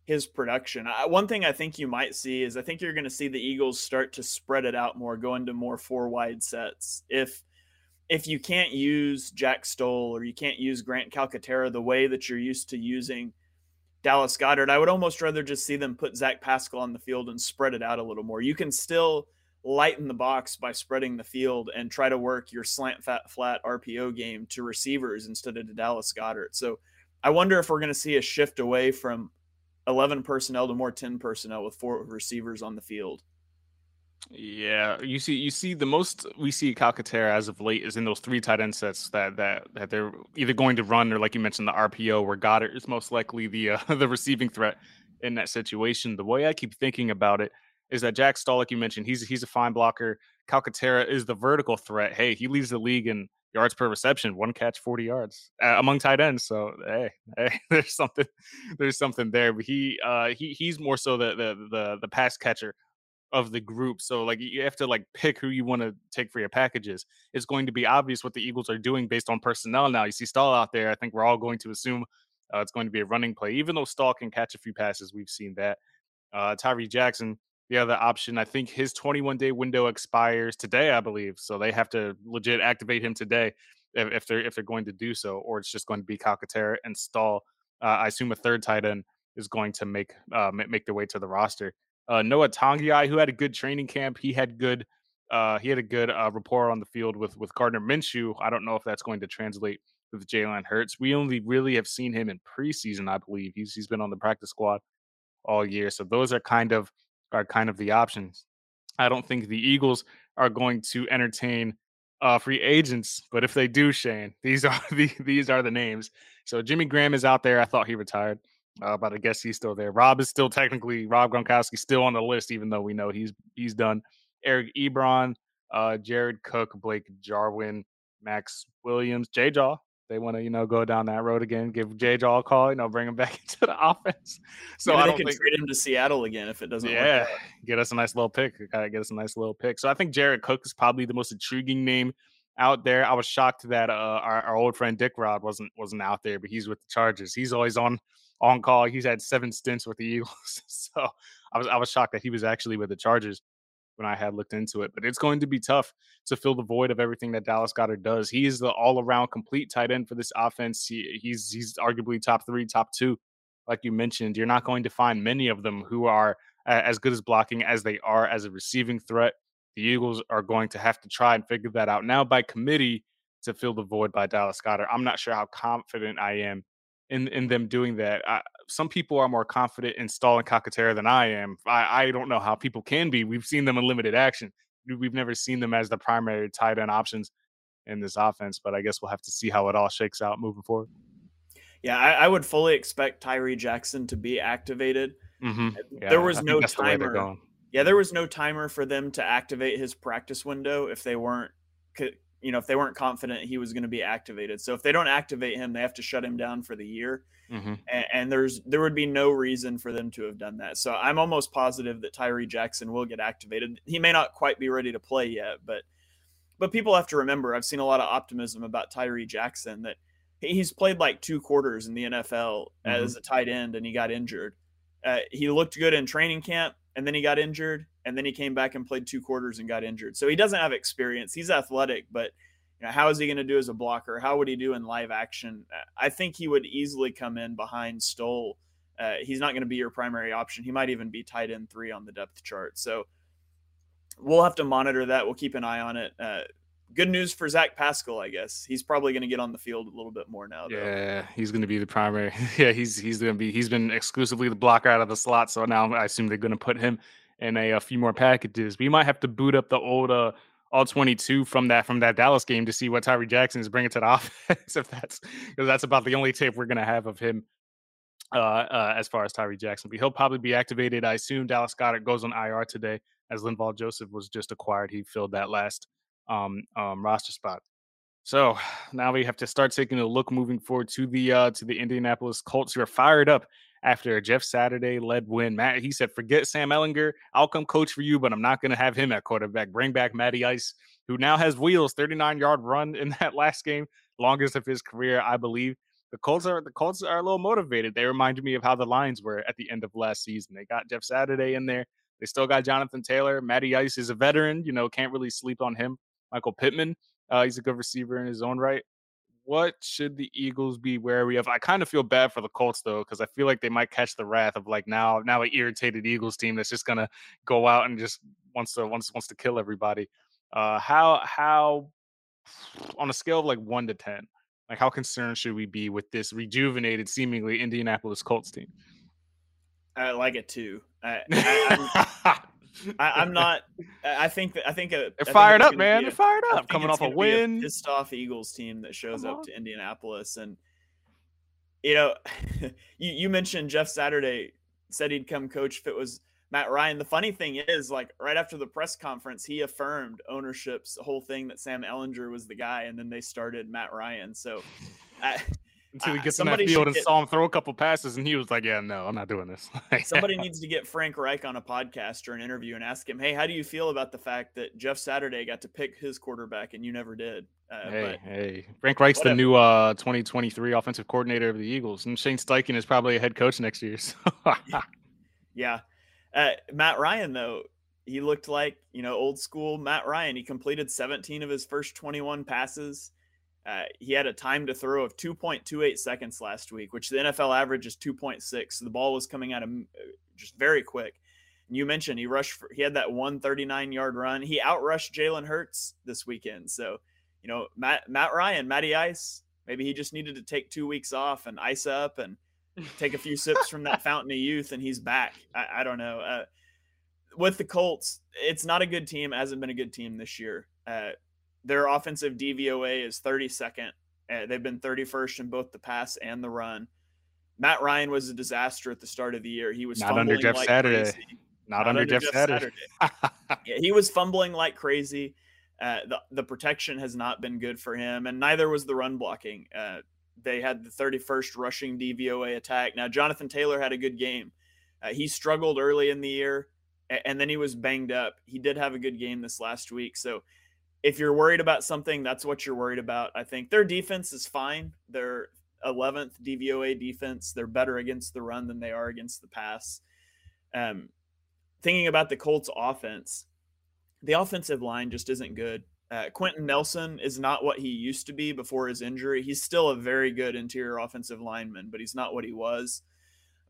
his production. I, one thing I think you might see is I think you're going to see the Eagles start to spread it out more, go into more four wide sets if. If you can't use Jack Stoll or you can't use Grant Calcaterra the way that you're used to using Dallas Goedert, I would almost rather just see them put Zach Pascal on the field and spread it out a little more. You can still lighten the box by spreading the field and try to work your slant fat flat R P O game to receivers instead of to Dallas Goedert. So I wonder if we're going to see a shift away from eleven personnel to more ten personnel with four receivers on the field. Yeah, you see, you see the most we see Calcaterra as of late is in those three tight end sets that that that they're either going to run or, like you mentioned, the R P O, where Goedert is most likely the uh, the receiving threat in that situation. The way I keep thinking about it is that Jack Stoll, like you mentioned, he's he's a fine blocker. Calcaterra is the vertical threat. Hey, he leads the league in yards per reception, one catch, forty yards uh, among tight ends. So hey, hey, there's something there's something there. But he uh he he's more so the the the, the pass catcher of the group. So like you have to like pick who you want to take for your packages. It's going to be obvious what the Eagles are doing based on personnel now. You see Stahl out there. I think we're all going to assume Uh, it's going to be a running play, even though Stahl can catch a few passes. We've seen that. Uh, Tyree Jackson, the other option, I think his twenty-one day window expires today, I believe. So they have to legit activate him today if, if they're if they're going to do so, or it's just going to be Calcaterra and Stahl. Uh, I assume a third tight end is going to make uh, make their way to the roster. Uh, Noah Tongiai, who had a good training camp, he had good uh, he had a good uh, rapport on the field with with Gardner Minshew. I don't know if that's going to translate with Jalen Hurts. We only really have seen him in preseason, I believe. He's he's been on the practice squad all year. So those are kind of are kind of the options. I don't think the Eagles are going to entertain uh, free agents, but if they do, Shane, these are the these are the names. So Jimmy Graham is out there. I thought he retired. Uh, but I guess he's still there. Rob is still technically Rob Gronkowski still on the list, even though we know he's he's done. Eric Ebron, uh, Jared Cook, Blake Jarwin, Max Williams, J-Jaw. They want to you know go down that road again. Give J-Jaw a call. You know, bring him back into the offense. So Maybe I don't they can think, trade him to Seattle again if it doesn't. Yeah, work out. Get us a nice little pick. Gotta get us a nice little pick. So I think Jared Cook is probably the most intriguing name out there. I was shocked that uh, our, our old friend Dick Rod wasn't wasn't out there, but he's with the Chargers. He's always on on call. He's had seven stints with the Eagles, so I was I was shocked that he was actually with the Chargers when I had looked into it. But it's going to be tough to fill the void of everything that Dallas Goedert does. He is the all around complete tight end for this offense. He, he's he's arguably top three, top two, like you mentioned. You're not going to find many of them who are as good as blocking as they are as a receiving threat. The Eagles are going to have to try and figure that out now by committee to fill the void by Dallas Goedert. I'm not sure how confident I am in, in them doing that. I, some people are more confident in Stahl and Calcaterra than I am. I, I don't know how people can be. We've seen them in limited action. We've never seen them as the primary tight end options in this offense, but I guess we'll have to see how it all shakes out moving forward. Yeah, I, I would fully expect Tyree Jackson to be activated. Mm-hmm. Yeah, there was I no timer. The Yeah, there was no timer for them to activate his practice window if they weren't, you know, if they weren't confident he was going to be activated. So if they don't activate him, they have to shut him down for the year. Mm-hmm. And, and there's there would be no reason for them to have done that. So I'm almost positive that Tyree Jackson will get activated. He may not quite be ready to play yet, but but people have to remember, I've seen a lot of optimism about Tyree Jackson that he's played like two quarters in the N F L mm-hmm. as a tight end and he got injured. Uh, he looked good in training camp. And then he got injured, and then he came back and played two quarters and got injured. So he doesn't have experience. He's athletic, but you know, how is he going to do as a blocker? How would he do in live action? I think he would easily come in behind Stoll. Uh, he's not going to be your primary option. He might even be tight end three on the depth chart. So we'll have to monitor that. We'll keep an eye on it. Uh, Good news for Zach Pascal, I guess. He's probably going to get on the field a little bit more now, though. Yeah, he's going to be the primary. Yeah, he's he's going to be. He's been exclusively the blocker out of the slot, so now I assume they're going to put him in a, a few more packages. We might have to boot up the old uh, all twenty-two from that from that Dallas game to see what Tyree Jackson is bringing to the offense. If that's because that's about the only tape we're going to have of him uh, uh, as far as Tyree Jackson. But he'll probably be activated. I assume Dallas Goedert goes on I R today, as Linval Joseph was just acquired. He filled that last. Um, um, roster spot. So now we have to start taking a look moving forward to the uh, to the Indianapolis Colts, who are fired up after a Jeff Saturday led win. Matt, he said, forget Sam Ehlinger. I'll come coach for you, but I'm not going to have him at quarterback. Bring back Matty Ice, who now has wheels. thirty-nine yard run in that last game, longest of his career, I believe. The Colts are the Colts are a little motivated. They reminded me of how the Lions were at the end of last season. They got Jeff Saturday in there. They still got Jonathan Taylor. Matty Ice is a veteran. You know, can't really sleep on him. Michael Pittman, uh, he's a good receiver in his own right. What should the Eagles be wary of? I kind of feel bad for the Colts, though, because I feel like they might catch the wrath of, like, now now an irritated Eagles team that's just going to go out and just wants to wants, wants to kill everybody. Uh, how, how on a scale of, like, one to ten, like, how concerned should we be with this rejuvenated, seemingly Indianapolis Colts team? I like it, too. I, I, I'm... I, I'm not. I think. I think a, they're fired up, man. A, they're fired up. Coming off a win, a pissed off Eagles team that shows Come up on. to Indianapolis, and you know, you, you mentioned Jeff Saturday said he'd come coach if it was Matt Ryan. The funny thing is, like right after the press conference, he affirmed ownership's whole thing that Sam Ehlinger was the guy, and then they started Matt Ryan. So, I, until he gets uh, in that field and get... saw him throw a couple passes, and he was like, yeah, no, I'm not doing this. Somebody needs to get Frank Reich on a podcast or an interview and ask him, hey, how do you feel about the fact that Jeff Saturday got to pick his quarterback and you never did? Uh, hey, but hey, Frank Reich's whatever. The new uh, twenty twenty-three offensive coordinator of the Eagles, and Shane Steichen is probably a head coach next year. So. Yeah. Uh, Matt Ryan, though, he looked like, you know, old school Matt Ryan. He completed seventeen of his first twenty-one passes. Uh, he had a time to throw of two point two eight seconds last week, which the N F L average is two point six. So the ball was coming out of just very quick. And you mentioned he rushed for, he had that one thirty-nine yard run. He outrushed Jalen Hurts this weekend. So, you know, Matt, Matt Ryan, Matty Ice, maybe he just needed to take two weeks off and ice up and take a few sips from that fountain of youth, and he's back. I, I don't know. Uh, with the Colts, it's not a good team. It hasn't been a good team this year. Uh, their offensive D V O A is thirty-second. Uh, they've been thirty-first in both the pass and the run. Matt Ryan was a disaster at the start of the year. He was not fumbling under Jeff like Saturday. Crazy. Not, not under, under Jeff, Jeff Saturday. Saturday. Yeah, he was fumbling like crazy. Uh, the the protection has not been good for him, and neither was the run blocking. Uh, they had the thirty-first rushing D V O A attack. Now, Jonathan Taylor had a good game. Uh, he struggled early in the year, and then he was banged up. He did have a good game this last week. So if you're worried about something, that's what you're worried about. I think their defense is fine. They're eleventh D V O A defense. They're better against the run than they are against the pass. Um, thinking about the Colts offense, the offensive line just isn't good. Uh, Quentin Nelson is not what he used to be before his injury. He's still a very good interior offensive lineman, but he's not what he was.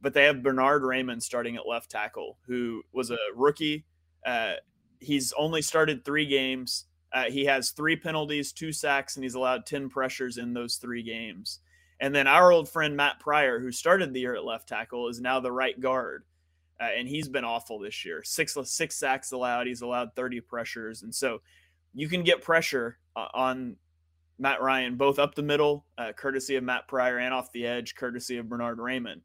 But they have Bernard Raymond starting at left tackle, who was a rookie. Uh, he's only started three games. Uh, he has three penalties, two sacks, and he's allowed ten pressures in those three games. And then our old friend Matt Pryor, who started the year at left tackle, is now the right guard. Uh, and he's been awful this year. Six, six sacks allowed. He's allowed thirty pressures. And so you can get pressure uh, on Matt Ryan, both up the middle, uh, courtesy of Matt Pryor, and off the edge, courtesy of Bernard Raymond.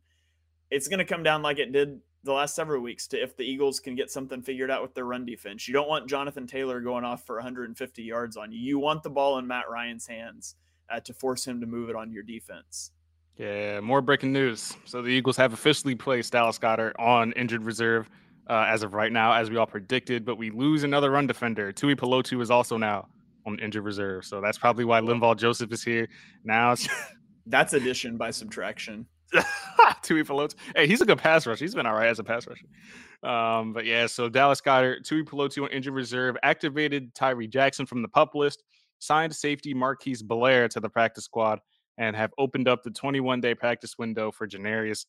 It's going to come down like it did the last several weeks to if the Eagles can get something figured out with their run defense. You don't want Jonathan Taylor going off for one hundred fifty yards on you. You want the ball in Matt Ryan's hands uh, to force him to move it on your defense. Yeah, more breaking news. So the Eagles have officially placed Dallas Goedert on injured reserve. Uh, as of right now, as we all predicted, but we lose another run defender. Tuipulotu is also now on injured reserve, so that's probably why Linval Joseph is here now. That's addition by subtraction. Tuipulotu. Hey, he's a good pass rusher. He's been all right as a pass rusher. Um, but yeah, so Dallas Goedert, Tuipulotu on injured reserve, activated Tyree Jackson from the PUP list, signed safety Marquise Blair to the practice squad, and have opened up the twenty-one day practice window for Janarius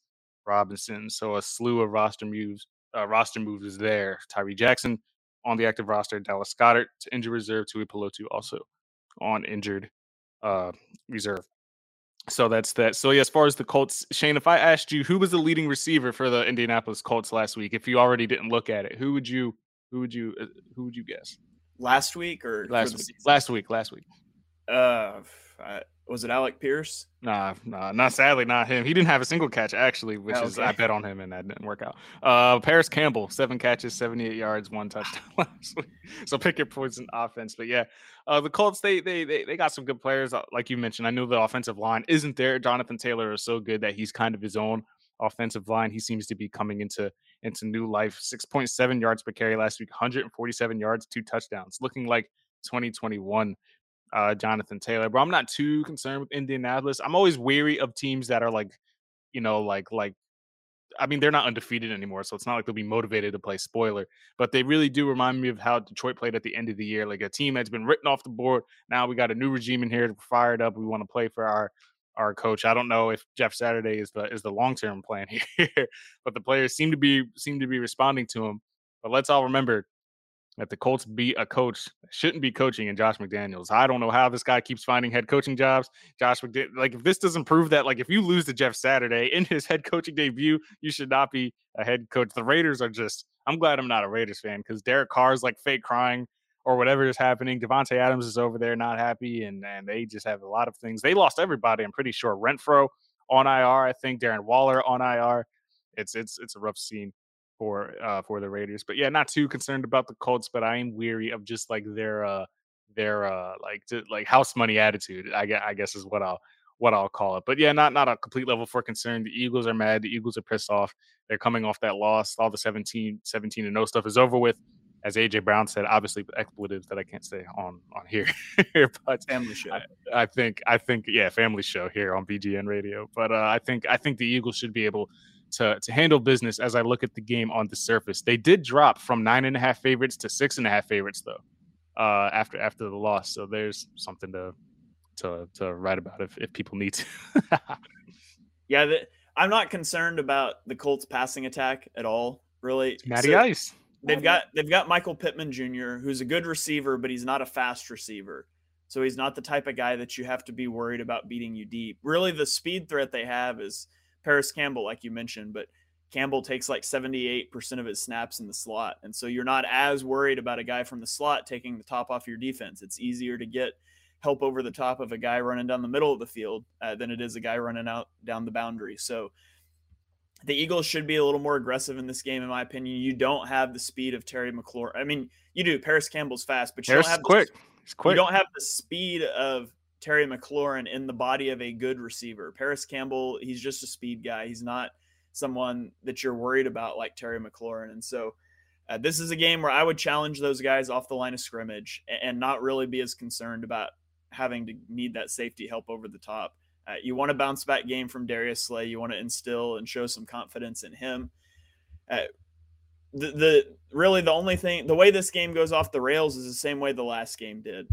Robinson. So a slew of roster moves. Uh, roster moves is there. Tyree Jackson on the active roster, Dallas Goedert to injured reserve, Tuipulotu also on injured uh, reserve. So that's that. So yeah, as far as the Colts, Shane, if I asked you who was the leading receiver for the Indianapolis Colts last week, if you already didn't look at it, who would you who would you uh, who would you guess? Last week or last week? Last week, last week. Uh, I, was it Alec Pierce? Nah, nah, not sadly, not him. He didn't have a single catch actually, which oh, okay. is I bet on him and that didn't work out. Uh, Paris Campbell, seven catches, seventy-eight yards, one touchdown last week. So pick your poison offense, but yeah, uh, the Colts they, they they they got some good players like you mentioned. I know the offensive line isn't there. Jonathan Taylor is so good that he's kind of his own offensive line. He seems to be coming into into new life. Six point seven yards per carry last week, one hundred and forty-seven yards, two touchdowns, looking like twenty twenty-one. Uh, Jonathan Taylor, but I'm not too concerned with Indianapolis. I'm always weary of teams that are like, you know, like, like, I mean, they're not undefeated anymore, so it's not like they'll be motivated to play spoiler, but they really do remind me of how Detroit played at the end of the year. Like a team that's been written off the board. Now we got a new regime in here, fired up. We want to play for our, our coach. I don't know if Jeff Saturday is the, is the long-term plan here, but the players seem to be, seem to be responding to him. But let's all remember that the Colts beat a coach that shouldn't be coaching in Josh McDaniels. I don't know how this guy keeps finding head coaching jobs. Josh McDaniels, like if this doesn't prove that, like if you lose to Jeff Saturday in his head coaching debut, you should not be a head coach. The Raiders are just, I'm glad I'm not a Raiders fan because Derek Carr's like fake crying or whatever is happening. Devontae Adams is over there not happy, and, and they just have a lot of things. They lost everybody, I'm pretty sure. Renfro on I R, I think. Darren Waller on I R. It's it's it's a rough scene for uh for the Raiders. But yeah, not too concerned about the Colts, but I am weary of just like their uh their uh like to, like house money attitude, I guess, I guess is what I'll what I'll call it. But yeah, not not a complete level for concern. The Eagles are mad. The Eagles are pissed off. They're coming off that loss. All the seventeen, seventeen and oh stuff is over with. As A J. Brown said, obviously expletives that I can't say on on here. But family show. I, I think I think yeah, family show here on B G N Radio. But uh, I think I think the Eagles should be able to to handle business. As I look at the game on the surface, they did drop from nine and a half favorites to six and a half favorites though. Uh, after after the loss, so there's something to to to write about if if people need to. yeah, the, I'm not concerned about the Colts passing attack at all. Really, it's Matty so- Ice. They've got they've got Michael Pittman Junior, who's a good receiver, but he's not a fast receiver. So he's not the type of guy that you have to be worried about beating you deep. Really, the speed threat they have is Paris Campbell, like you mentioned, but Campbell takes like seventy-eight percent of his snaps in the slot. And so you're not as worried about a guy from the slot taking the top off your defense. It's easier to get help over the top of a guy running down the middle of the field uh, than it is a guy running out down the boundary. So the Eagles should be a little more aggressive in this game, in my opinion. You don't have the speed of Terry McLaurin. I mean, you do. Paris Campbell's fast, but you Paris don't have quick. The, He's quick. You don't have the speed of Terry McLaurin in the body of a good receiver. Paris Campbell, he's just a speed guy. He's not someone that you're worried about like Terry McLaurin. And so uh, this is a game where I would challenge those guys off the line of scrimmage and not really be as concerned about having to need that safety help over the top. Uh, you want a bounce back game from Darius Slay. You want to instill and show some confidence in him. Uh, the, the really the only thing, the way this game goes off the rails is the same way the last game did.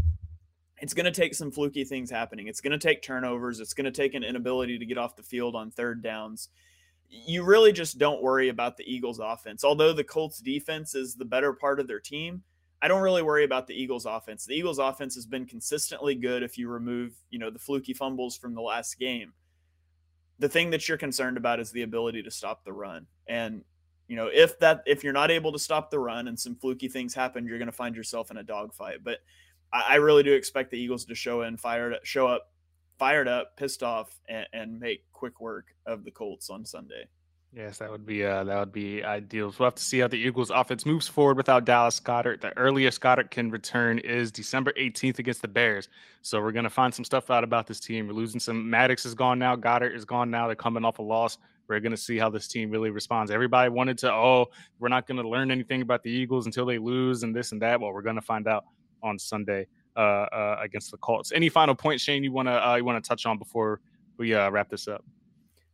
It's going to take some fluky things happening. It's going to take turnovers. It's going to take an inability to get off the field on third downs. You really just don't worry about the Eagles offense. Although the Colts defense is the better part of their team, I don't really worry about the Eagles offense. The Eagles offense has been consistently good if you remove, you know, the fluky fumbles from the last game. The thing that you're concerned about is the ability to stop the run. And, you know, if that if you're not able to stop the run and some fluky things happen, you're going to find yourself in a dogfight. But I, I really do expect the Eagles to show in fired show up, fired up, pissed off, and, and make quick work of the Colts on Sunday. Yes, that would be uh, that would be ideal. We'll have to see how the Eagles' offense moves forward without Dallas Goedert. The earliest Goedert can return is December eighteenth against the Bears. So we're going to find some stuff out about this team. We're losing some. Maddox is gone now. Goedert is gone now. They're coming off a loss. We're going to see how this team really responds. Everybody wanted to, oh, we're not going to learn anything about the Eagles until they lose and this and that. Well, we're going to find out on Sunday uh, uh, against the Colts. Any final points, Shane, you want to uh, you want to touch on before we uh, wrap this up?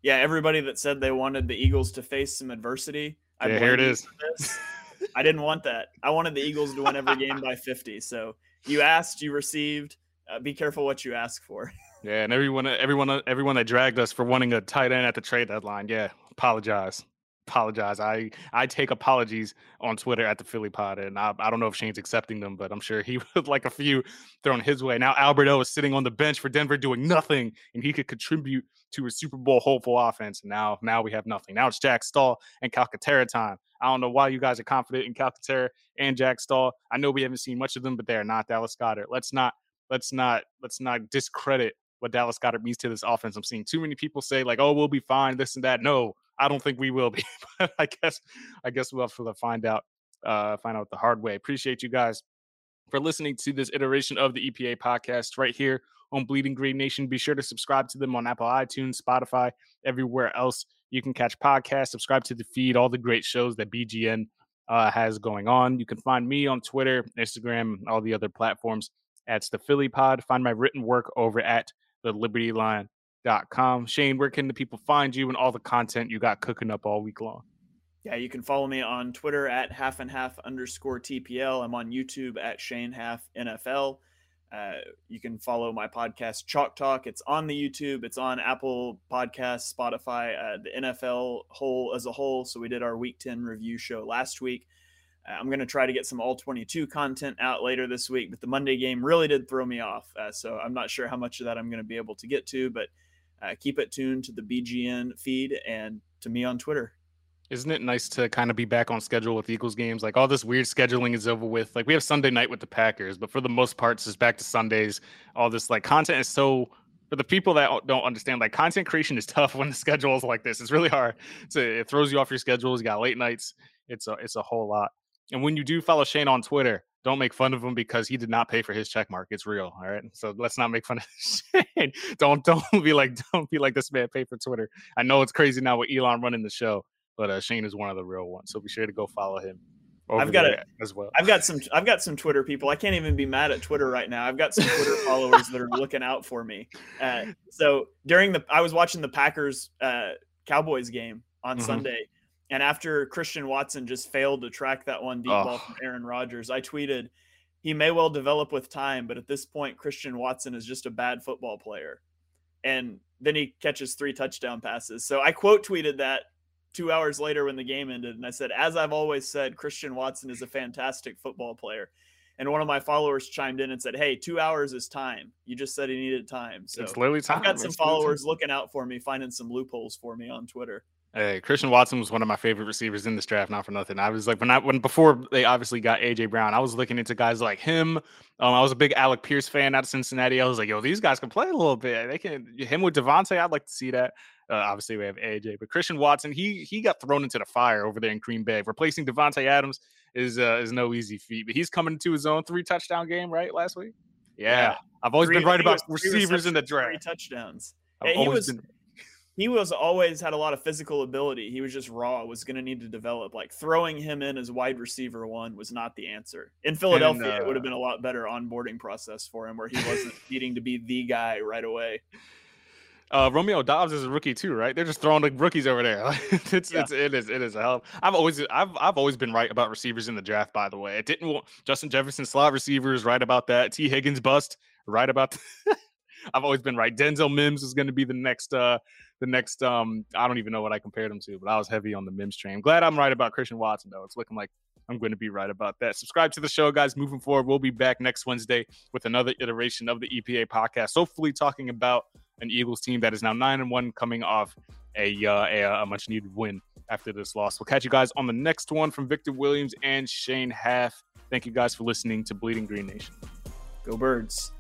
Yeah, everybody that said they wanted the Eagles to face some adversity. I yeah, here it is. I didn't want that. I wanted the Eagles to win every game by fifty. So you asked, you received. Uh, be careful what you ask for. Yeah, and everyone, everyone, everyone that dragged us for wanting a tight end at the trade deadline. Yeah, apologize, apologize. I, I take apologies on Twitter at the Philly Pod, and I, I don't know if Shane's accepting them, but I'm sure he would like a few thrown his way. Now Albert O is sitting on the bench for Denver doing nothing, and he could contribute to a Super Bowl hopeful offense. And now, now we have nothing. Now it's Jack Stoll and Calcaterra time. I don't know why you guys are confident in Calcaterra and Jack Stoll. I know we haven't seen much of them, but they're not Dallas Goedert. Let's not, let's not, let's not discredit what Dallas Goedert means to this offense. I'm seeing too many people say like, oh, we'll be fine, this and that. No, I don't think we will be. But I guess, I guess we'll have to find out, uh, find out the hard way. Appreciate you guys for listening to this iteration of the E P A podcast right here on Bleeding Green Nation. Be sure to subscribe to them on Apple, iTunes, Spotify, everywhere else you can catch podcasts. Subscribe to the feed, all the great shows that B G N uh, has going on. You can find me on Twitter, Instagram, all the other platforms at the Philly Pod. Find my written work over at the liberty line dot com. Shane, where can the people find you and all the content you got cooking up all week long? Yeah, you can follow me on Twitter at half and half underscore T P L. I'm on YouTube at Shane Haff N F L. Uh, you can follow my podcast, Chalk Talk. It's on the YouTube. It's on Apple Podcasts, Spotify, uh, the N F L whole as a whole. So we did our Week ten review show last week. Uh, I'm going to try to get some All twenty-two content out later this week, but the Monday game really did throw me off. Uh, so I'm not sure how much of that I'm going to be able to get to, but uh, keep it tuned to the B G N feed and to me on Twitter. Isn't it nice to kind of be back on schedule with Eagles games? Like all this weird scheduling is over with. Like we have Sunday night with the Packers, but for the most part, it's just back to Sundays. All this like content is so, for the people that don't understand, like content creation is tough when the schedule is like this. It's really hard. So it throws you off your schedules. You got late nights. It's a, it's a whole lot. And when you do follow Shane on Twitter, Don't make fun of him because he did not pay for his check mark. It's real. All right. So let's not make fun of Shane. Don't don't be like, don't be like this man paid for Twitter. I know it's crazy now with Elon running the show, but uh, Shane is one of the real ones. So be sure to go follow him. I've got a, as well. I've got some I've got some Twitter people. I can't even be mad at Twitter right now. I've got some Twitter followers that are looking out for me. Uh, so during the I was watching the Packers uh, Cowboys game on mm-hmm. Sunday. And after Christian Watson just failed to track that one deep oh. ball from Aaron Rodgers, I tweeted, he may well develop with time, but at this point, Christian Watson is just a bad football player. And then he catches three touchdown passes. So I quote tweeted that two hours later when the game ended. And I said, as I've always said, Christian Watson is a fantastic football player. And one of my followers chimed in and said, hey, two hours is time. You just said he needed time. So it's literally time. I've got some it's followers time. looking out for me, finding some loopholes for me on Twitter. Hey, Christian Watson was one of my favorite receivers in this draft, not for nothing. I was like, when I when before they obviously got A J. Brown, I was looking into guys like him. Um, I was a big Alec Pierce fan out of Cincinnati. I was like, yo, these guys can play a little bit. They can him with Devontae. I'd like to see that. Uh, obviously, we have A J, but Christian Watson, he he got thrown into the fire over there in Green Bay. Replacing Devontae Adams is uh, is no easy feat, but he's coming to his own three touchdown game right last week. Yeah, yeah. I've always three, been right about receivers in the draft. Three touchdowns. I've he was. Been, He was always had a lot of physical ability. He was just raw, was going to need to develop. Like throwing him in as wide receiver one was not the answer. In Philadelphia, and, uh, it would have been a lot better onboarding process for him where he wasn't needing to be the guy right away. Uh, Romeo Dobbs is a rookie too, right? They're just throwing the rookies over there. it's, yeah. it's, it is, it is a help. I've always, I've, I've always been right about receivers in the draft, by the way. It didn't want Justin Jefferson slot receivers, right about that. T Higgins bust, right about that. I've always been right. Denzel Mims is going to be the next, uh, the next, um, I don't even know what I compared him to, but I was heavy on the Mims train. Glad I'm right about Christian Watson, though. It's looking like I'm going to be right about that. Subscribe to the show, guys. Moving forward, we'll be back next Wednesday with another iteration of the E P A podcast, hopefully talking about an Eagles team that is now nine and one coming off a, uh, a, a much needed win after this loss. We'll catch you guys on the next one from Victor Williams and Shane Haff. Thank you guys for listening to Bleeding Green Nation. Go Birds.